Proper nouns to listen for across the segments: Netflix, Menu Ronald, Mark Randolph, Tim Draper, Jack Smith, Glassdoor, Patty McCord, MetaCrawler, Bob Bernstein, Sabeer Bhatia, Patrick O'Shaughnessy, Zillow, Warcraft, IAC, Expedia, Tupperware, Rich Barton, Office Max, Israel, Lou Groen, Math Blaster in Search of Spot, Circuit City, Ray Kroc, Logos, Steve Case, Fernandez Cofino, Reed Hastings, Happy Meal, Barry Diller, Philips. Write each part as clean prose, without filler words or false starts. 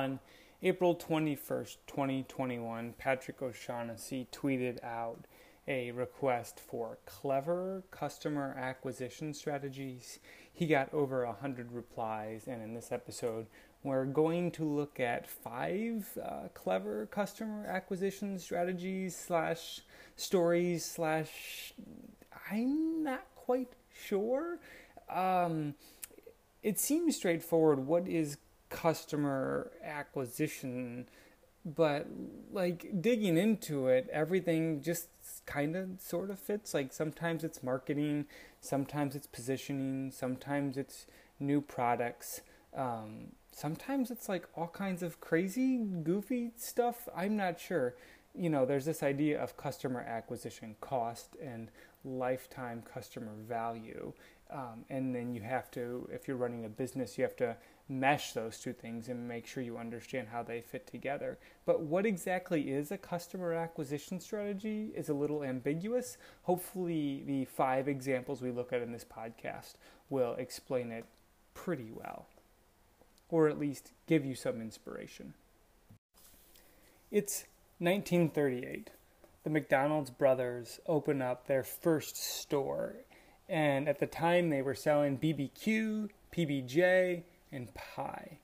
On April 21st, 2021, Patrick O'Shaughnessy tweeted out a request for clever customer acquisition strategies. He got over 100 replies, and in this episode, we're going to look at 5 clever customer acquisition strategies slash stories slash I'm not quite sure. It seems straightforward. What is customer acquisition? But like digging into it, everything just kind of sort of fits. Like sometimes it's marketing, sometimes it's positioning, sometimes it's new products. Sometimes it's like all kinds of crazy, goofy stuff. I'm not sure. You know, there's this idea of customer acquisition cost and lifetime customer value. And then you have to, if you're running a business, you have to mesh those two things and make sure you understand how they fit together. But what exactly is a customer acquisition strategy is a little ambiguous. Hopefully the 5 examples we look at in this podcast will explain it pretty well, or at least give you some inspiration. It's 1938. The McDonald's brothers open up their first store, and at the time they were selling BBQ, PBJ, and pie.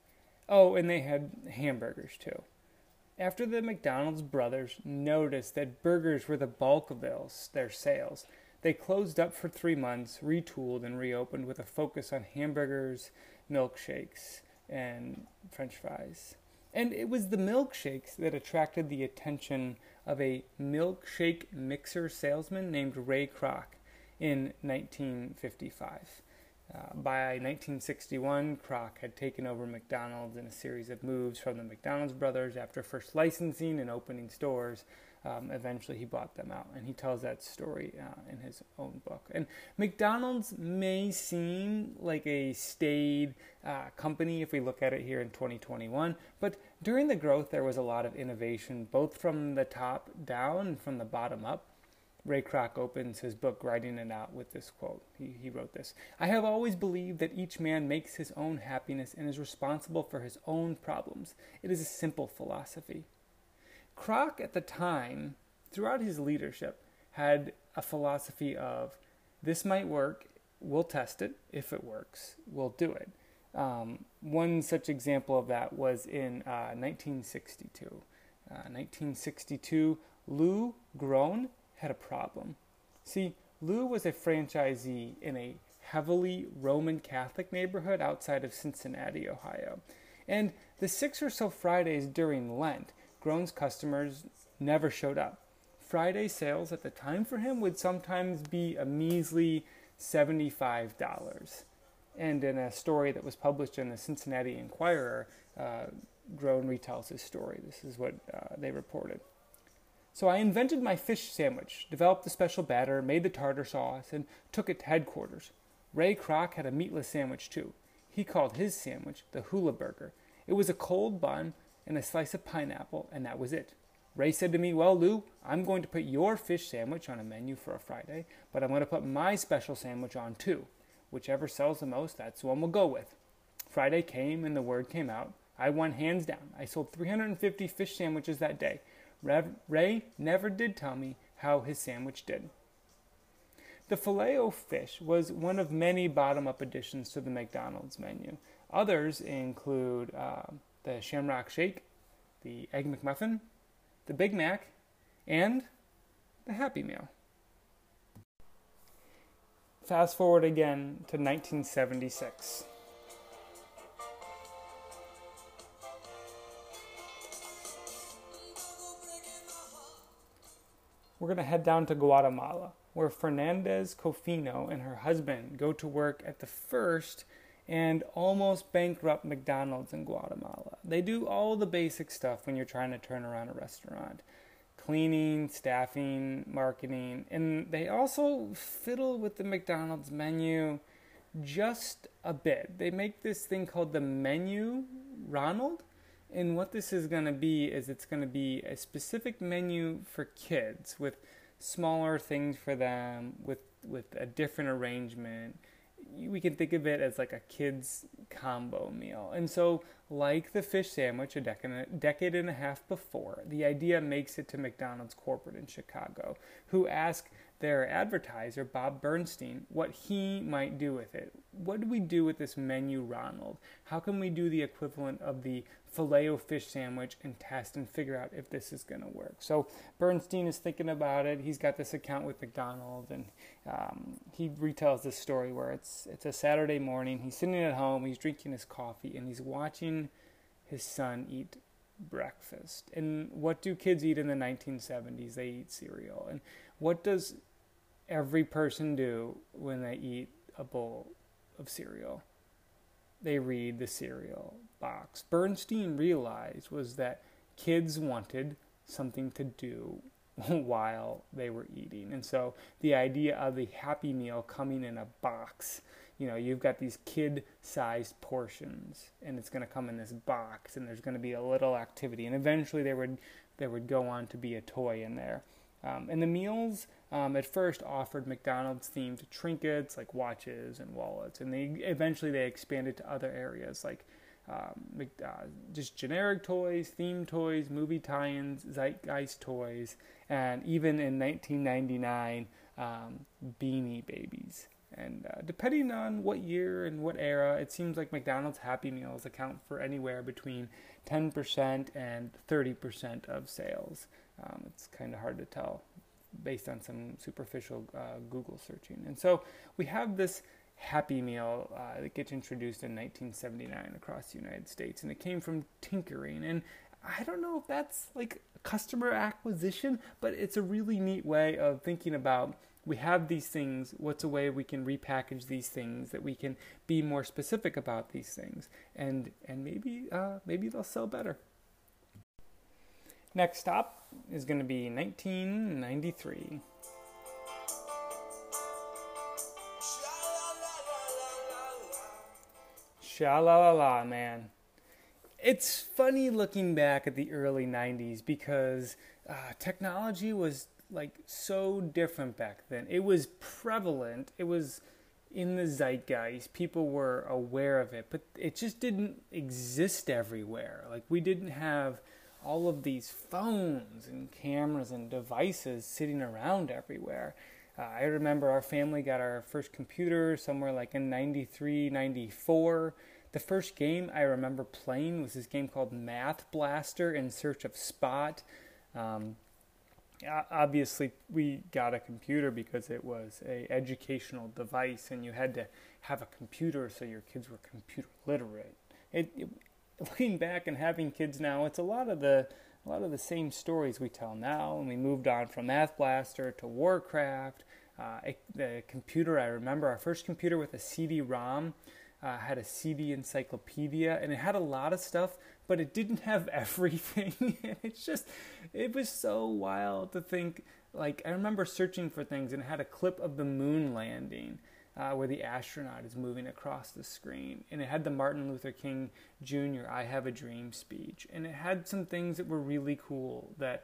Oh, and they had hamburgers too. After the McDonald's brothers noticed that burgers were the bulk of their sales, they closed up for 3 months, retooled, and reopened with a focus on hamburgers, milkshakes, and French fries. And it was the milkshakes that attracted the attention of a milkshake mixer salesman named Ray Kroc in 1955. By 1961, Kroc had taken over McDonald's in a series of moves from the McDonald's brothers after first licensing and opening stores. Eventually, he bought them out, and he tells that story in his own book. And McDonald's may seem like a staid company if we look at it here in 2021, but during the growth, there was a lot of innovation, both from the top down and from the bottom up. Ray Kroc opens his book, Writing It Out, with this quote. He wrote this: "I have always believed that each man makes his own happiness and is responsible for his own problems. It is a simple philosophy." Kroc at the time, throughout his leadership, had a philosophy of, this might work, we'll test it, if it works, we'll do it. One such example of that was in 1962. 1962, Lou Groen had a problem. See, Lou was a franchisee in a heavily Roman Catholic neighborhood outside of Cincinnati, Ohio. And the 6 or so Fridays during Lent, Groen's customers never showed up. Friday sales at the time for him would sometimes be a measly $75. And in a story that was published in the Cincinnati Enquirer, Groen retells his story. This is what they reported. "So I invented my fish sandwich, developed the special batter, made the tartar sauce, and took it to headquarters. Ray Kroc had a meatless sandwich too. He called his sandwich the Hula Burger. It was a cold bun and a slice of pineapple, and that was it. Ray said to me, 'Well, Lou, I'm going to put your fish sandwich on a menu for a Friday, but I'm going to put my special sandwich on too. Whichever sells the most, that's the one we'll go with.' Friday came, and the word came out. I won hands down. I sold 350 fish sandwiches that day. Ray never did tell me how his sandwich did." The Filet-O-Fish was one of many bottom-up additions to the McDonald's menu. Others include the Shamrock Shake, the Egg McMuffin, the Big Mac, and the Happy Meal. Fast forward again to 1976. We're going to head down to Guatemala, where Fernandez Cofino and her husband go to work at the first and almost bankrupt McDonald's in Guatemala. They do all the basic stuff when you're trying to turn around a restaurant: cleaning, staffing, marketing, and they also fiddle with the McDonald's menu just a bit. They make this thing called the Menu Ronald, and what this is going to be is it's going to be a specific menu for kids with smaller things for them, with a different arrangement. we can think of it as like a kid's combo meal. And so like the fish sandwich a decade and a half before, the idea makes it to McDonald's corporate in Chicago, who asked their advertiser, Bob Bernstein, what he might do with it. What do we do with this Menu Ronald? How can we do the equivalent of the Filet-O-Fish sandwich and test and figure out if this is going to work? So Bernstein is thinking about it. He's got this account with McDonald's, and he retells this story where it's a Saturday morning. He's sitting at home. He's drinking his coffee, and he's watching his son eat breakfast. And what do kids eat in the 1970s? They eat cereal. And what does every person do when they eat a bowl of cereal? They read the cereal box. Bernstein realized was that kids wanted something to do while they were eating. And so the idea of the Happy Meal coming in a box, you know, you've got these kid-sized portions, and it's going to come in this box, and there's going to be a little activity. And eventually they would go on to be a toy in there. And the meals at first offered McDonald's-themed trinkets like watches and wallets, and they eventually expanded to other areas like just generic toys, themed toys, movie tie-ins, zeitgeist toys, and even in 1999, Beanie Babies. And depending on what year and what era, it seems like McDonald's Happy Meals account for anywhere between 10% and 30% of sales. It's kind of hard to tell based on some superficial Google searching. And so we have this Happy Meal that gets introduced in 1979 across the United States, and it came from tinkering. And I don't know if that's like customer acquisition, but it's a really neat way of thinking about, we have these things, what's a way we can repackage these things, that we can be more specific about these things, and maybe they'll sell better. Next stop is going to be 1993. Sha-la-la-la, man. It's funny looking back at the early 90s because technology was like so different back then. It was prevalent. It was in the zeitgeist. People were aware of it, but it just didn't exist everywhere. Like, we didn't have all of these phones and cameras and devices sitting around everywhere. I remember our family got our first computer somewhere like in 93, 94. The first game I remember playing was this game called Math Blaster in Search of Spot. Obviously, we got a computer because it was an educational device, and you had to have a computer so your kids were computer literate. Looking back and having kids now, it's a lot of the same stories we tell now. And we moved on from Math Blaster to Warcraft. The computer, I remember our first computer with a CD-ROM had a CD encyclopedia, and it had a lot of stuff, but it didn't have everything. It was so wild to think. Like, I remember searching for things, and it had a clip of the moon landing. Where the astronaut is moving across the screen. And it had the Martin Luther King Jr. I Have a Dream speech. And it had some things that were really cool that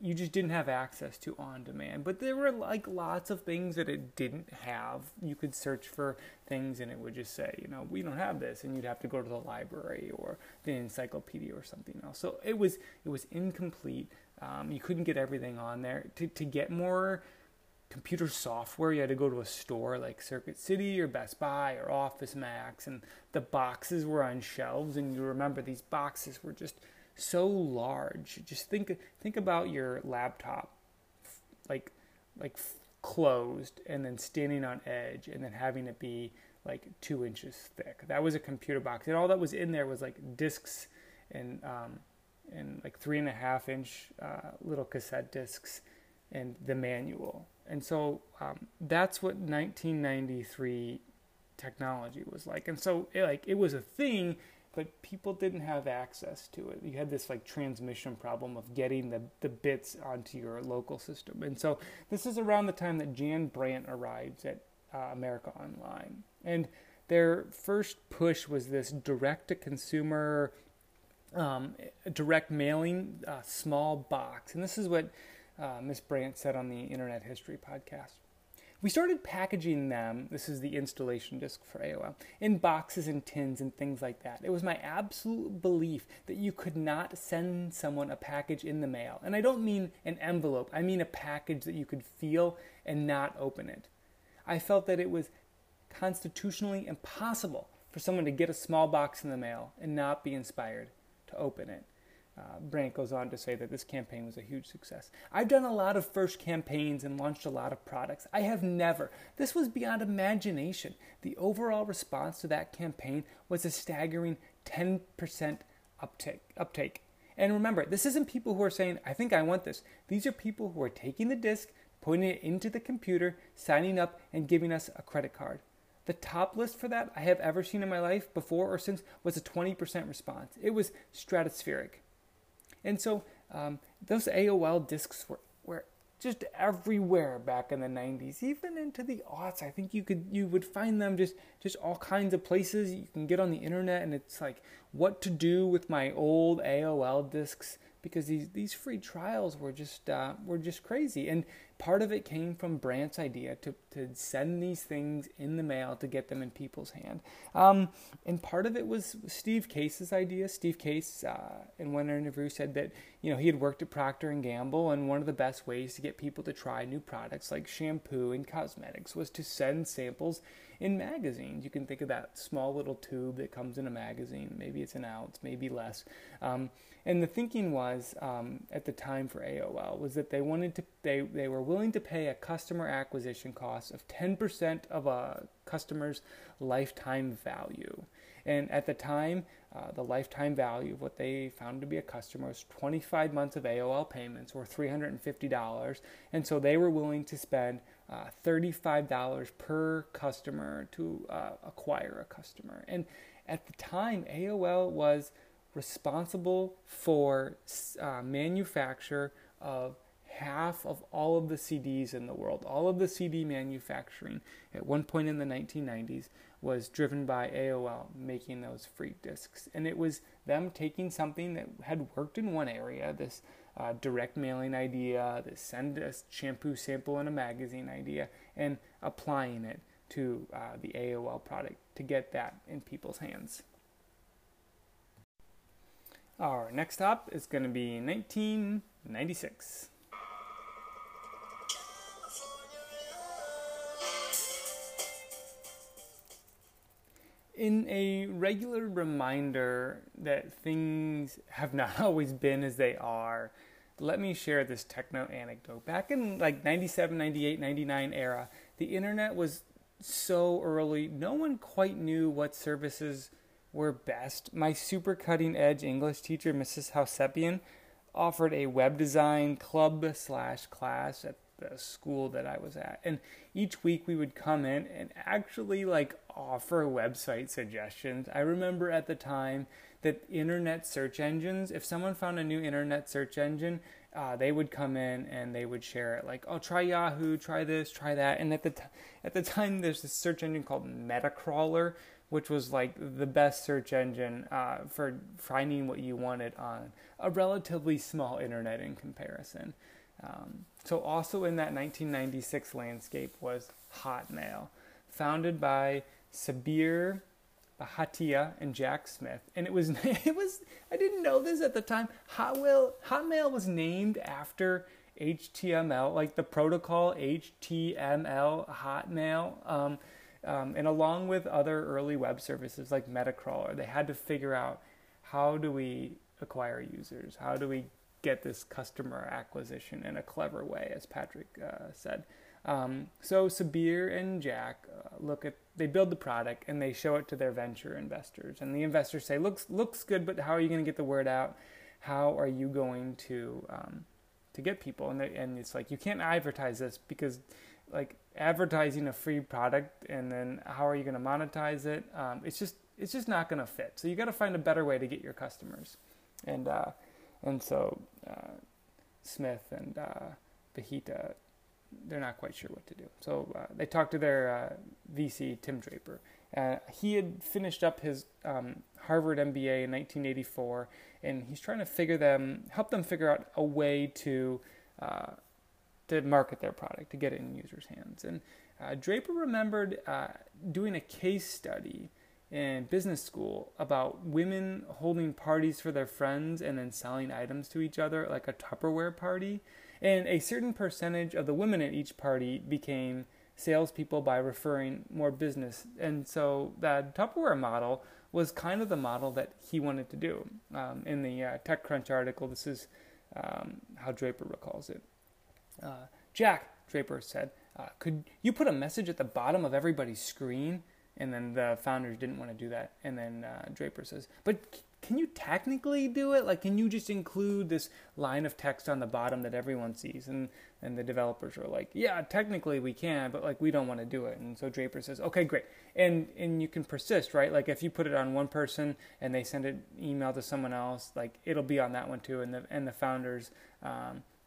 you just didn't have access to on demand. But there were like lots of things that it didn't have. You could search for things and it would just say, you know, we don't have this. And you'd have to go to the library or the encyclopedia or something else. So it was incomplete. You couldn't get everything on there. To get more computer software, you had to go to a store like Circuit City or Best Buy or Office Max, and the boxes were on shelves, and you remember these boxes were just so large. Just think about your laptop like closed and then standing on edge and then having it be like 2 inches thick. That was a computer box, and all that was in there was like discs and like 3.5-inch little cassette discs and the manual. And so that's what 1993 technology was like. And so it was a thing, but people didn't have access to it. You had this like transmission problem of getting the bits onto your local system. And so this is around the time that Jan Brandt arrives at America Online. And their first push was this direct-to-consumer, direct mailing, small box. And this is what Miss Brandt said on the Internet History podcast. We started packaging them, this is the installation disc for AOL, in boxes and tins and things like that. It was my absolute belief that you could not send someone a package in the mail. And I don't mean an envelope, I mean a package that you could feel and not open it. I felt that it was constitutionally impossible for someone to get a small box in the mail and not be inspired to open it. Brandt goes on to say that this campaign was a huge success. I've done a lot of first campaigns and launched a lot of products. I have never. This was beyond imagination. The overall response to that campaign was a staggering 10% uptake. And remember, this isn't people who are saying, I think I want this. These are people who are taking the disc, putting it into the computer, signing up, and giving us a credit card. The top list for that I have ever seen in my life before or since was a 20% response. It was stratospheric. And so those AOL discs were just everywhere back in the 90s, even into the aughts. I think you would find them just all kinds of places. You can get on the internet and it's like, what to do with my old AOL discs, because these free trials were just crazy. And part of it came from Brandt's idea to send these things in the mail to get them in people's hand. And part of it was Steve Case's idea. Steve Case, in one interview, said that he had worked at Procter & Gamble, and one of the best ways to get people to try new products like shampoo and cosmetics was to send samples in magazines. You can think of that small little tube that comes in a magazine. Maybe it's an ounce, maybe less. And the thinking was, at the time for AOL, was that they were willing to pay a customer acquisition cost of 10% of a customer's lifetime value. And at the time, the lifetime value of what they found to be a customer was 25 months of AOL payments, or $350. And so they were willing to spend $35 per customer to acquire a customer. And at the time, AOL was responsible for manufacture of half of all of the CDs in the world. All of the CD manufacturing at one point in the 1990s was driven by AOL making those free discs. And it was them taking something that had worked in one area, this direct mailing idea, this send a shampoo sample in a magazine idea, and applying it to the AOL product to get that in people's hands. Our next up is going to be 1996. In a regular reminder that things have not always been as they are, let me share this techno anecdote. Back in like 97, 98, 99 era, the internet was so early, no one quite knew what services were best. My super cutting edge English teacher, Mrs. Housepian, offered a web design club/class at the school that I was at. And each week we would come in and actually offer website suggestions. I remember at the time that internet search engines, if someone found a new internet search engine, they would come in and they would share it. Like, oh, try Yahoo, try this, try that. And at the time, there's this search engine called MetaCrawler, which was like the best search engine for finding what you wanted on a relatively small internet in comparison. So also in that 1996 landscape was Hotmail, founded by Sabeer Bhatia and Jack Smith. And it was I didn't know this at the time. Hotmail was named after HTML, like the protocol HTML, Hotmail. And along with other early web services like MetaCrawler, they had to figure out, how do we acquire users? How do we get this customer acquisition in a clever way, as Patrick said? So Sabeer and Jack they build the product and they show it to their venture investors. And the investors say, looks good, but how are you going to get the word out? How are you going to get people? And it's like, you can't advertise this, because advertising a free product, and then how are you going to monetize it? It's just not going to fit. So you got to find a better way to get your customers. And so Smith and Bhatia, they're not quite sure what to do. So they talked to their VC, Tim Draper. He had finished up his Harvard MBA in 1984, and he's trying to help them figure out a way to market their product, to get it in users' hands. And Draper remembered doing a case study in business school about women holding parties for their friends and then selling items to each other, like a Tupperware party. And a certain percentage of the women at each party became salespeople by referring more business. And so that Tupperware model was kind of the model that he wanted to do. In the TechCrunch article, this is how Draper recalls it. Jack, Draper said, could you put a message at the bottom of everybody's screen? And then the founders didn't want to do that. And then Draper says, but can you technically do it? Like, can you just include this line of text on the bottom that everyone sees? And the developers are like, yeah, technically we can, but like we don't want to do it. And so Draper says, okay, great. And you can persist, right? Like if you put it on one person and they send an email to someone else, like it'll be on that one too. And the founders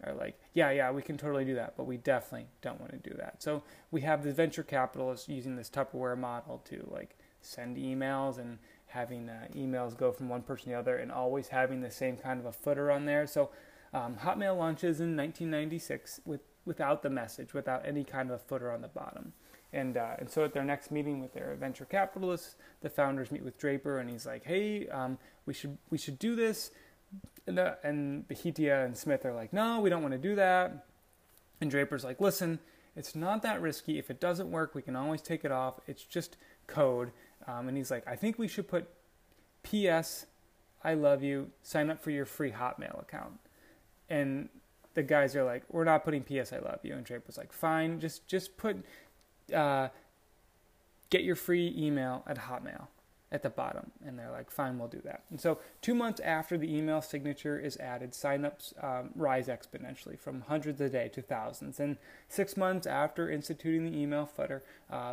are like, yeah, we can totally do that, but we definitely don't want to do that. So we have the venture capitalists using this Tupperware model to like send emails and having emails go from one person to the other and always having the same kind of a footer on there. So Hotmail launches in 1996 without the message, without any kind of a footer on the bottom. And so at their next meeting with their venture capitalists, the founders meet with Draper and he's like, hey, we should do this. And Bhatia and Smith are like, no, we don't want to do that. And Draper's like, listen, it's not that risky. If it doesn't work, we can always take it off. It's just code. And he's like, I think we should put PS, I love you, sign up for your free Hotmail account. And the guys are like, we're not putting PS, I love you. And Draper's like, fine, just put, get your free email at Hotmail at the bottom. And they're like, fine, we'll do that. And so 2 months after the email signature is added, signups rise exponentially from hundreds a day to thousands. And 6 months after instituting the email footer,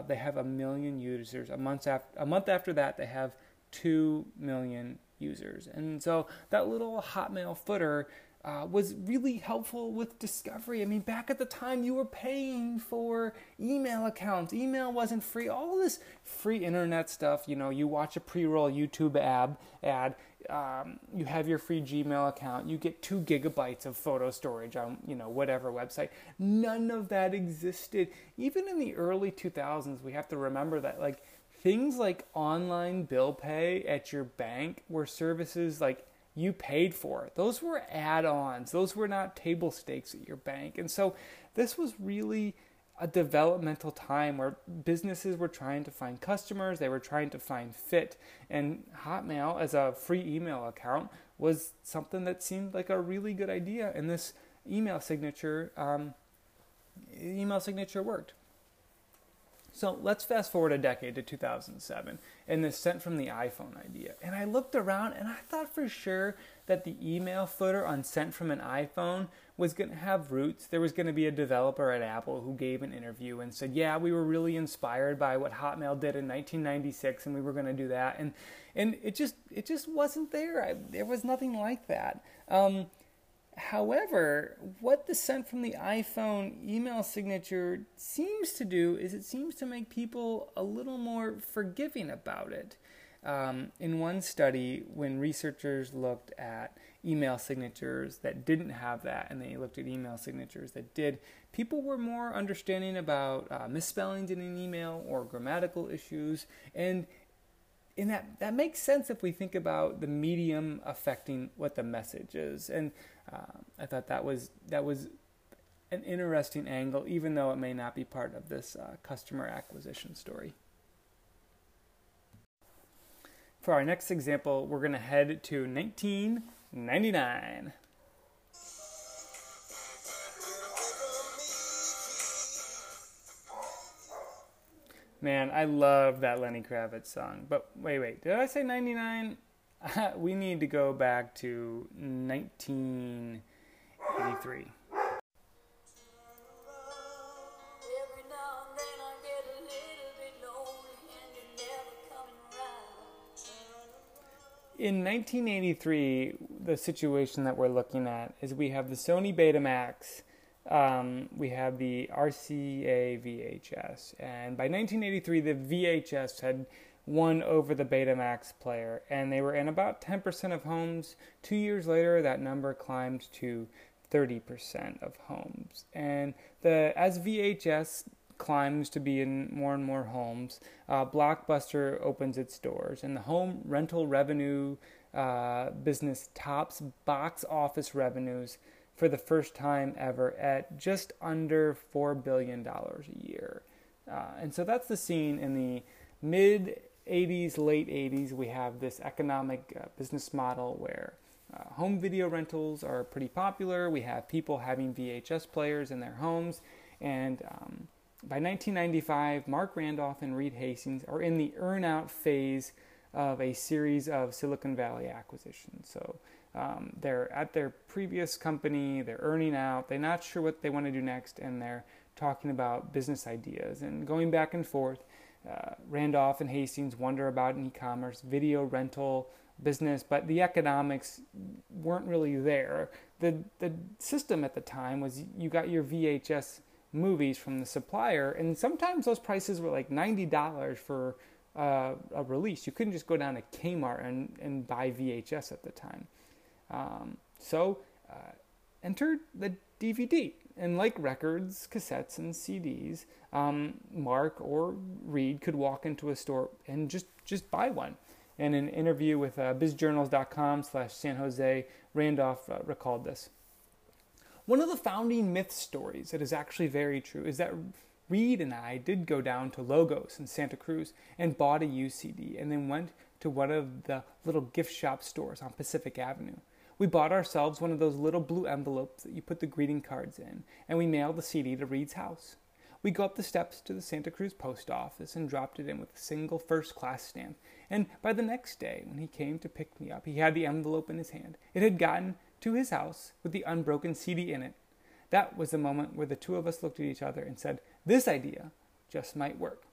they have 1 million users. A month after that, they have 2 million users. And so that little Hotmail footer was really helpful with discovery. I mean, back at the time, you were paying for email accounts. Email wasn't free. All this free internet stuff, you know, you watch a pre-roll YouTube ad, you have your free Gmail account, you get 2 gigabytes of photo storage on, you know, whatever website. None of that existed. Even in the early 2000s, we have to remember that, like, things like online bill pay at your bank were services, like, you paid for it. Those were add-ons. Those were not table stakes at your bank. And so this was really a developmental time where businesses were trying to find customers. They were trying to find fit. And Hotmail as a free email account was something that seemed like a really good idea. And this email signature worked. So let's fast forward a decade to 2007 and this sent from the iPhone idea. And I looked around and I thought for sure that the email footer on sent from an iPhone was going to have roots. There was going to be a developer at Apple who gave an interview and said, yeah, we were really inspired by what Hotmail did in 1996 and we were going to do that. And it just wasn't there. There was nothing like that. However, what the sent from the iPhone email signature seems to do is it seems to make people a little more forgiving about it. In one study, when researchers looked at email signatures that didn't have that, and they looked at email signatures that did, people were more understanding about misspellings in an email or grammatical issues. And that makes sense if we think about the medium affecting what the message is. And I thought that was an interesting angle, even though it may not be part of this customer acquisition story. For our next example, we're going to head to 1999. Man, I love that Lenny Kravitz song. But wait, did I say 99? We need to go back to 1983. In 1983, the situation that we're looking at is we have the Sony Betamax. We have the RCA VHS, and by 1983, the VHS had won over the Betamax player, and they were in about 10% of homes. 2 years later, that number climbed to 30% of homes, and as VHS climbs to be in more and more homes, Blockbuster opens its doors, and the home rental revenue business tops box office revenues for the first time ever at just under $4 billion a year. And so that's the scene in the mid-'80s, late 80s. We have this economic business model where home video rentals are pretty popular. We have people having VHS players in their homes. And by 1995, Mark Randolph and Reed Hastings are in the earn-out phase of a series of Silicon Valley acquisitions. So they're at their previous company, they're earning out, they're not sure what they want to do next, and they're talking about business ideas and going back and forth. Randolph and Hastings wonder about an e-commerce video rental business, but the economics weren't really there. The system at the time was you got your VHS movies from the supplier, and sometimes those prices were like $90 for a release. You couldn't just go down to Kmart and buy VHS at the time. So entered the DVD. And like records, cassettes, and CDs, Mark or Reed could walk into a store and just buy one. In an interview with bizjournals.com/San Jose, Randolph recalled this. One of the founding myth stories that is actually very true is that Reed and I did go down to Logos in Santa Cruz and bought a used CD and then went to one of the little gift shop stores on Pacific Avenue. We bought ourselves one of those little blue envelopes that you put the greeting cards in, and we mailed the CD to Reed's house. We go up the steps to the Santa Cruz post office and dropped it in with a single first-class stamp, and by the next day, when he came to pick me up, he had the envelope in his hand. It had gotten to his house with the unbroken CD in it. That was the moment where the two of us looked at each other and said, "This idea just might work."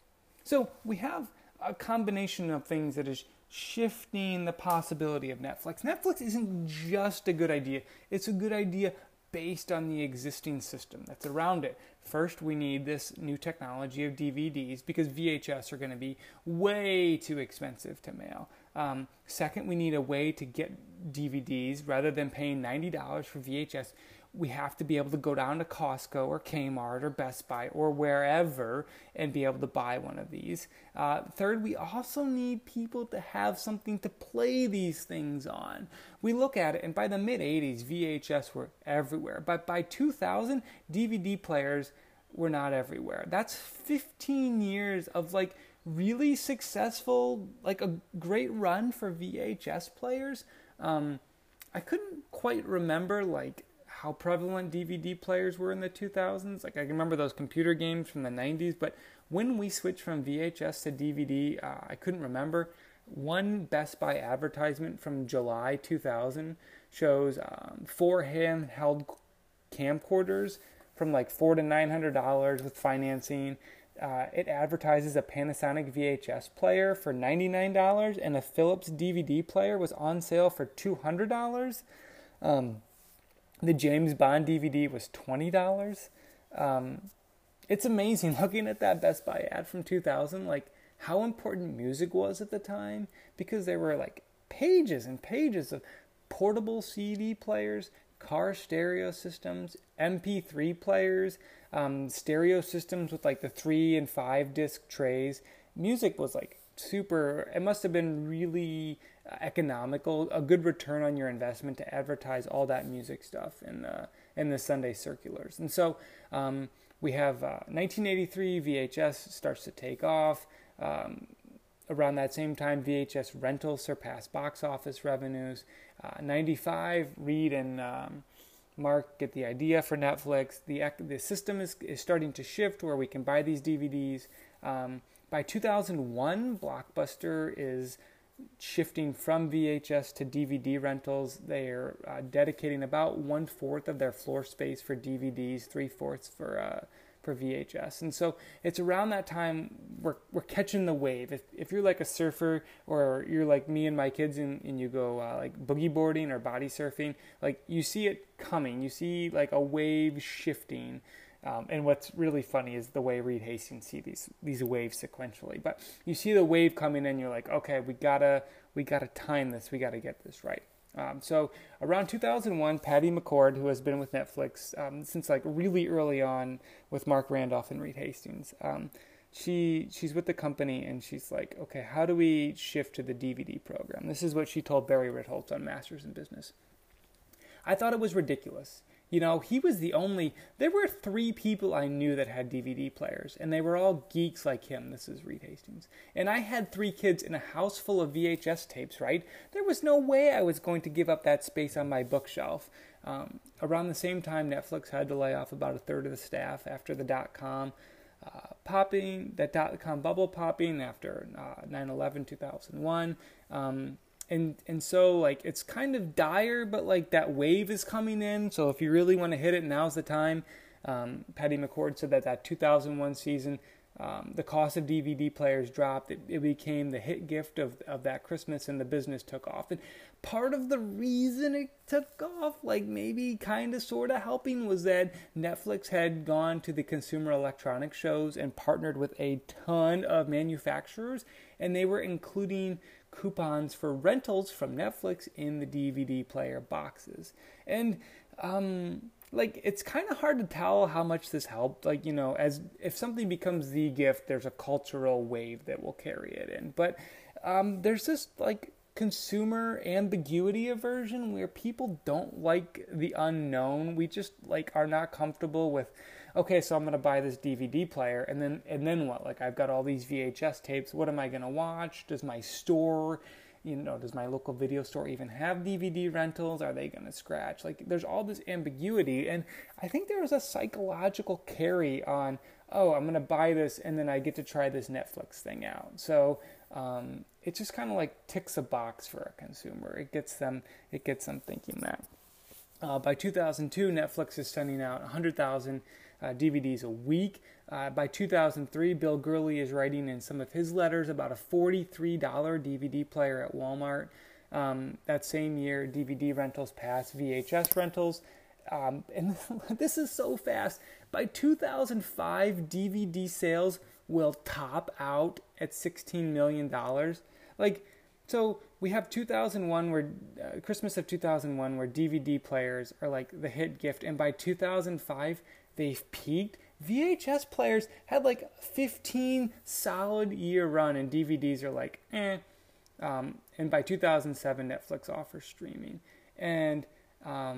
So we have a combination of things that is shifting the possibility of Netflix. Netflix isn't just a good idea. It's a good idea based on the existing system that's around it. First, we need this new technology of DVDs because VHS are going to be way too expensive to mail. Second, we need a way to get DVDs rather than paying $90 for VHS. We have to be able to go down to Costco or Kmart or Best Buy or wherever and be able to buy one of these. Third, we also need people to have something to play these things on. We look at it, and by the mid-'80s, VHS were everywhere. But by 2000, DVD players were not everywhere. That's 15 years of like really successful, like a great run for VHS players. I couldn't quite remember like how prevalent DVD players were in the 2000s. Like I can remember those computer games from the 90s, but when we switched from VHS to DVD, I couldn't remember. One Best Buy advertisement from July 2000 shows four handheld camcorders from like $400 to $900 with financing. It advertises a Panasonic VHS player for $99 and a Philips DVD player was on sale for $200. The James Bond DVD was $20. It's amazing looking at that Best Buy ad from 2000, like how important music was at the time, because there were like pages and pages of portable CD players, car stereo systems, MP3 players, stereo systems with like the 3 and 5 disc trays. Music was like super, it must have been really economical, a good return on your investment to advertise all that music stuff in the Sunday circulars. And so we have 1983, VHS starts to take off. Around that same time, VHS rentals surpass box office revenues. 95, Reed and Mark get the idea for Netflix. The system is starting to shift where we can buy these DVDs. By 2001, Blockbuster is shifting from VHS to DVD rentals. They're dedicating about 1/4 of their floor space for DVDs, 3/4 for VHS. And so it's around that time we're catching the wave. If you're like a surfer or you're like me and my kids and you go like boogie boarding or body surfing, like you see it coming. You see like a wave shifting. And what's really funny is the way Reed Hastings see these waves sequentially. But you see the wave coming in, you're like, okay, we gotta time this. We gotta get this right. So around 2001, Patty McCord, who has been with Netflix since like really early on with Mark Randolph and Reed Hastings, she's with the company and she's like, okay, how do we shift to the DVD program? This is what she told Barry Ritholtz on Masters in Business. I thought it was ridiculous. You know, he was the only, there were three people I knew that had DVD players, and they were all geeks like him. This is Reed Hastings. And I had three kids in a house full of VHS tapes, right? There was no way I was going to give up that space on my bookshelf. Around the same time, Netflix had to lay off about a third of the staff after the dot-com popping, that dot-com bubble popping after 9/11, 2001. And so, like, it's kind of dire, but, like, that wave is coming in. So if you really want to hit it, now's the time. Patty McCord said that 2001 season, the cost of DVD players dropped. It became the hit gift of that Christmas, and the business took off. And part of the reason it took off, like, maybe kind of sort of helping, was that Netflix had gone to the consumer electronics shows and partnered with a ton of manufacturers, and they were including coupons for rentals from Netflix in the DVD player boxes. And like, it's kind of hard to tell how much this helped. Like, you know, as if something becomes the gift, there's a cultural wave that will carry it in. But there's this like consumer ambiguity aversion where people don't like the unknown. We just like are not comfortable with, okay, so I'm going to buy this DVD player, and then what? Like, I've got all these VHS tapes. What am I going to watch? Does my store, you know, does my local video store even have DVD rentals? Are they going to scratch? Like, there's all this ambiguity, and I think there was a psychological carry on, oh, I'm going to buy this, and then I get to try this Netflix thing out. So it just kind of like ticks a box for a consumer. It gets them thinking that. By 2002, Netflix is sending out 100,000 DVDs a week. By 2003, Bill Gurley is writing in some of his letters about a $43 DVD player at Walmart. That same year, DVD rentals passed VHS rentals. And this is so fast. By 2005, DVD sales will top out at $16 million. Like, so we have 2001, where Christmas of 2001, where DVD players are like the hit gift, and by 2005 they've peaked. VHS players had like 15 solid year run, and DVDs are like, eh. And by 2007, Netflix offers streaming, and I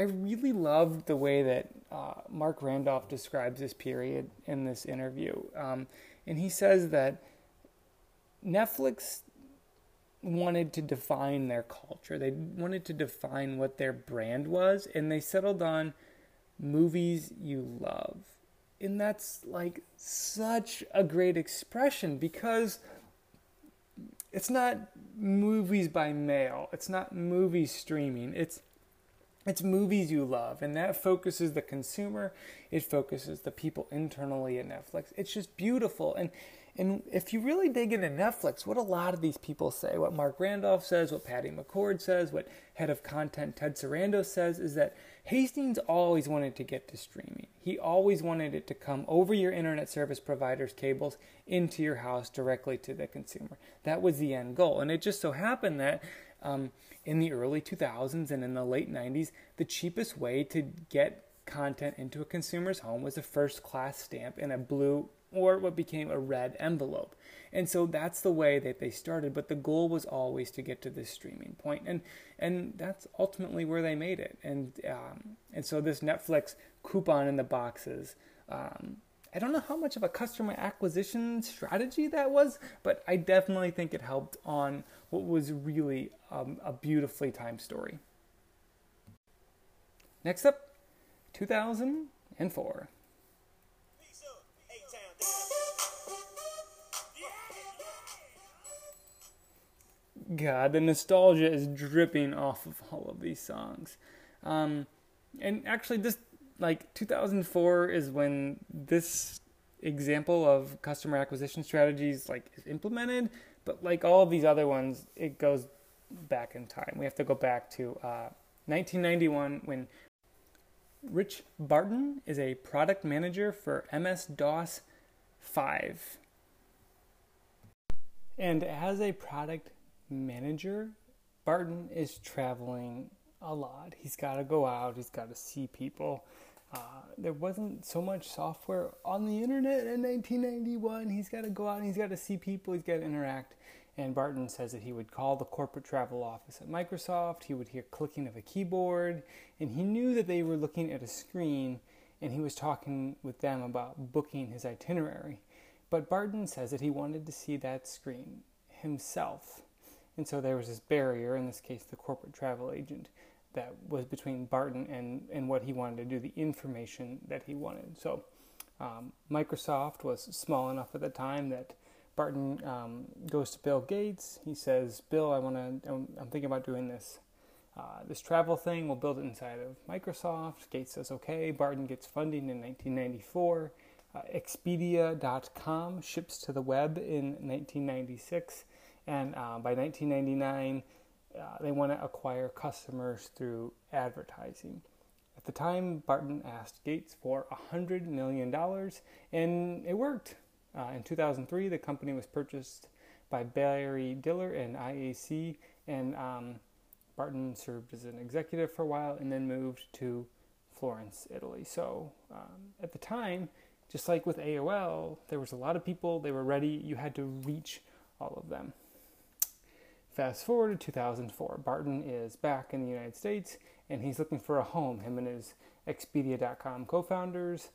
really loved the way that Mark Randolph describes this period in this interview, and he says that Netflix wanted to define their culture. They wanted to define what their brand was, and they settled on movies you love. And that's like such a great expression, because it's not movies by mail, it's not movie streaming, it's movies you love. And that focuses the consumer, it focuses the people internally at Netflix. It's just beautiful. And if you really dig into Netflix, what a lot of these people say, what Mark Randolph says, what Patty McCord says, what head of content Ted Sarando says, is that Hastings always wanted to get to streaming. He always wanted it to come over your internet service provider's cables into your house directly to the consumer. That was the end goal. And it just so happened that in the early 2000s and in the late 90s, the cheapest way to get content into a consumer's home was a first-class stamp in a blue or what became a red envelope. And so that's the way that they started, but the goal was always to get to this streaming point, and that's ultimately where they made it. And so this Netflix coupon in the boxes, I don't know how much of a customer acquisition strategy that was, but I definitely think it helped on what was really a beautifully timed story. Next up, 2004. God, the nostalgia is dripping off of all of these songs. And actually, this, like, 2004 is when this example of customer acquisition strategies, like, is implemented. But like all of these other ones, it goes back in time. We have to go back to 1991, when Rich Barton is a product manager for MS-DOS 5. And as a product manager, Barton is traveling a lot. He's got to go out. He's got to see people. There wasn't so much software on the internet in 1991. He's got to go out and he's got to see people. He's got to interact. And Barton says that he would call the corporate travel office at Microsoft. He would hear clicking of a keyboard. And he knew that they were looking at a screen. And he was talking with them about booking his itinerary. But Barton says that he wanted to see that screen himself. And so there was this barrier, in this case the corporate travel agent, that was between Barton and what he wanted to do, the information that he wanted. So Microsoft was small enough at the time that Barton goes to Bill Gates. He says, Bill, I'm thinking about doing this this travel thing. We'll build it inside of Microsoft. Gates says, okay. Barton gets funding in 1994. Expedia.com ships to the web in 1996. And by 1999, they want to acquire customers through advertising. At the time, Barton asked Gates for $100 million, and it worked. In 2003, the company was purchased by Barry Diller and IAC, and Barton served as an executive for a while and then moved to Florence, Italy. So at the time, just like with AOL, there was a lot of people. They were ready. You had to reach all of them. Fast forward to 2004. Barton is back in the United States, and he's looking for a home. Him and his Expedia.com co-founders,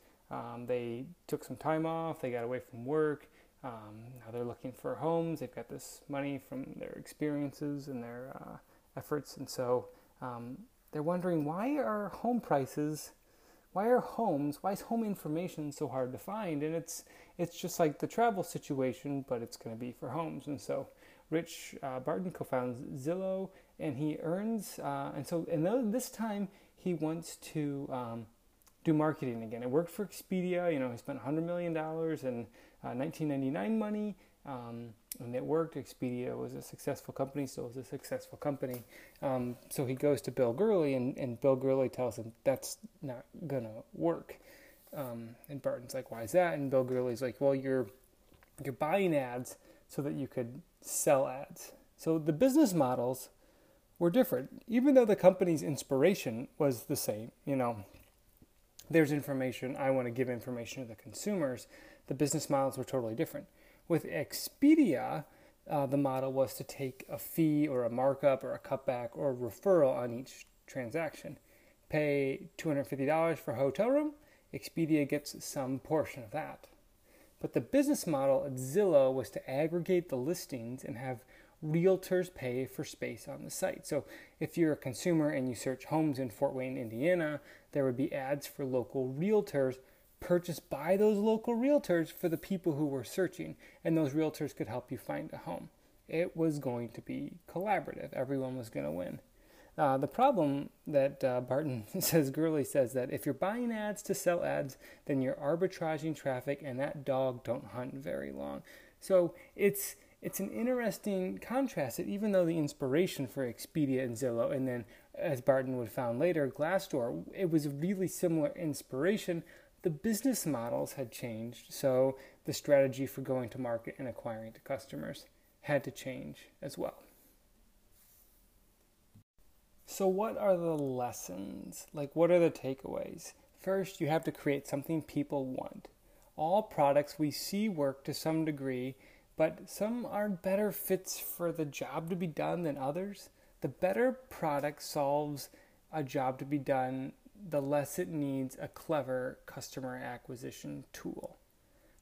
they took some time off. They got away from work. Now they're looking for homes. They've got this money from their experiences and their efforts, and so they're wondering, why is home information so hard to find? And it's just like the travel situation, but it's going to be for homes. And so Rich Barton co-founds Zillow, and he earns, this time he wants to do marketing again. It worked for Expedia, he spent $100 million in 1999 money, and it worked. Expedia was a successful company, so it was a successful company. So he goes to Bill Gurley, and Bill Gurley tells him that's not going to work. And Barton's like, why is that? And Bill Gurley's like, well, you're buying ads so that you could sell ads. So the business models were different, even though the company's inspiration was the same. There's information. I want to give information to the consumers. The business models were totally different. With Expedia, the model was to take a fee or a markup or a cutback or a referral on each transaction. Pay $250 for a hotel room. Expedia gets some portion of that. But the business model at Zillow was to aggregate the listings and have realtors pay for space on the site. So if you're a consumer and you search homes in Fort Wayne, Indiana, there would be ads for local realtors purchased by those local realtors for the people who were searching. And those realtors could help you find a home. It was going to be collaborative. Everyone was going to win. The problem that Barton says, Gurley says, that if you're buying ads to sell ads, then you're arbitraging traffic, and that dog don't hunt very long. So it's an interesting contrast that even though the inspiration for Expedia and Zillow, and then as Barton would found later, Glassdoor, it was a really similar inspiration. The business models had changed, so the strategy for going to market and acquiring to customers had to change as well. So what are the lessons? What are the takeaways? First, you have to create something people want. All products we see work to some degree, but some are better fits for the job to be done than others. The better product solves a job to be done, the less it needs a clever customer acquisition tool.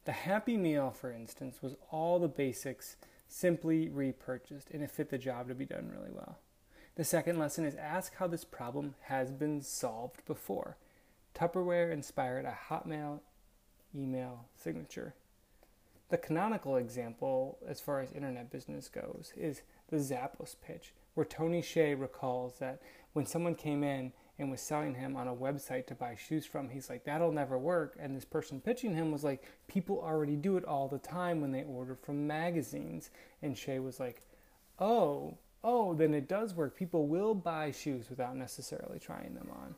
The Happy Meal, for instance, was all the basics simply repurchased, and it fit the job to be done really well. The second lesson is ask how this problem has been solved before. Tupperware inspired a Hotmail email signature. The canonical example, as far as internet business goes, is the Zappos pitch, where Tony Hsieh recalls that when someone came in and was selling him on a website to buy shoes from, he's like, that'll never work. And this person pitching him was like, people already do it all the time when they order from magazines. And Hsieh was like, oh, then it does work. People will buy shoes without necessarily trying them on.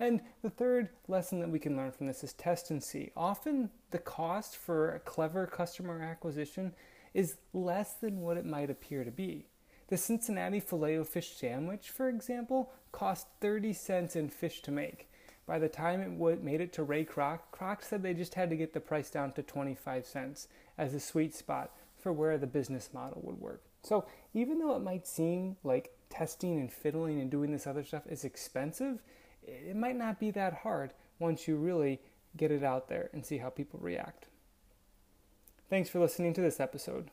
And the third lesson that we can learn from this is test and see. Often the cost for a clever customer acquisition is less than what it might appear to be. The Cincinnati Filet-O-Fish sandwich, for example, cost 30 cents in fish to make. By the time it made it to Ray Kroc, Kroc said they just had to get the price down to 25 cents as a sweet spot for where the business model would work. So even though it might seem like testing and fiddling and doing this other stuff is expensive, it might not be that hard once you really get it out there and see how people react. Thanks for listening to this episode.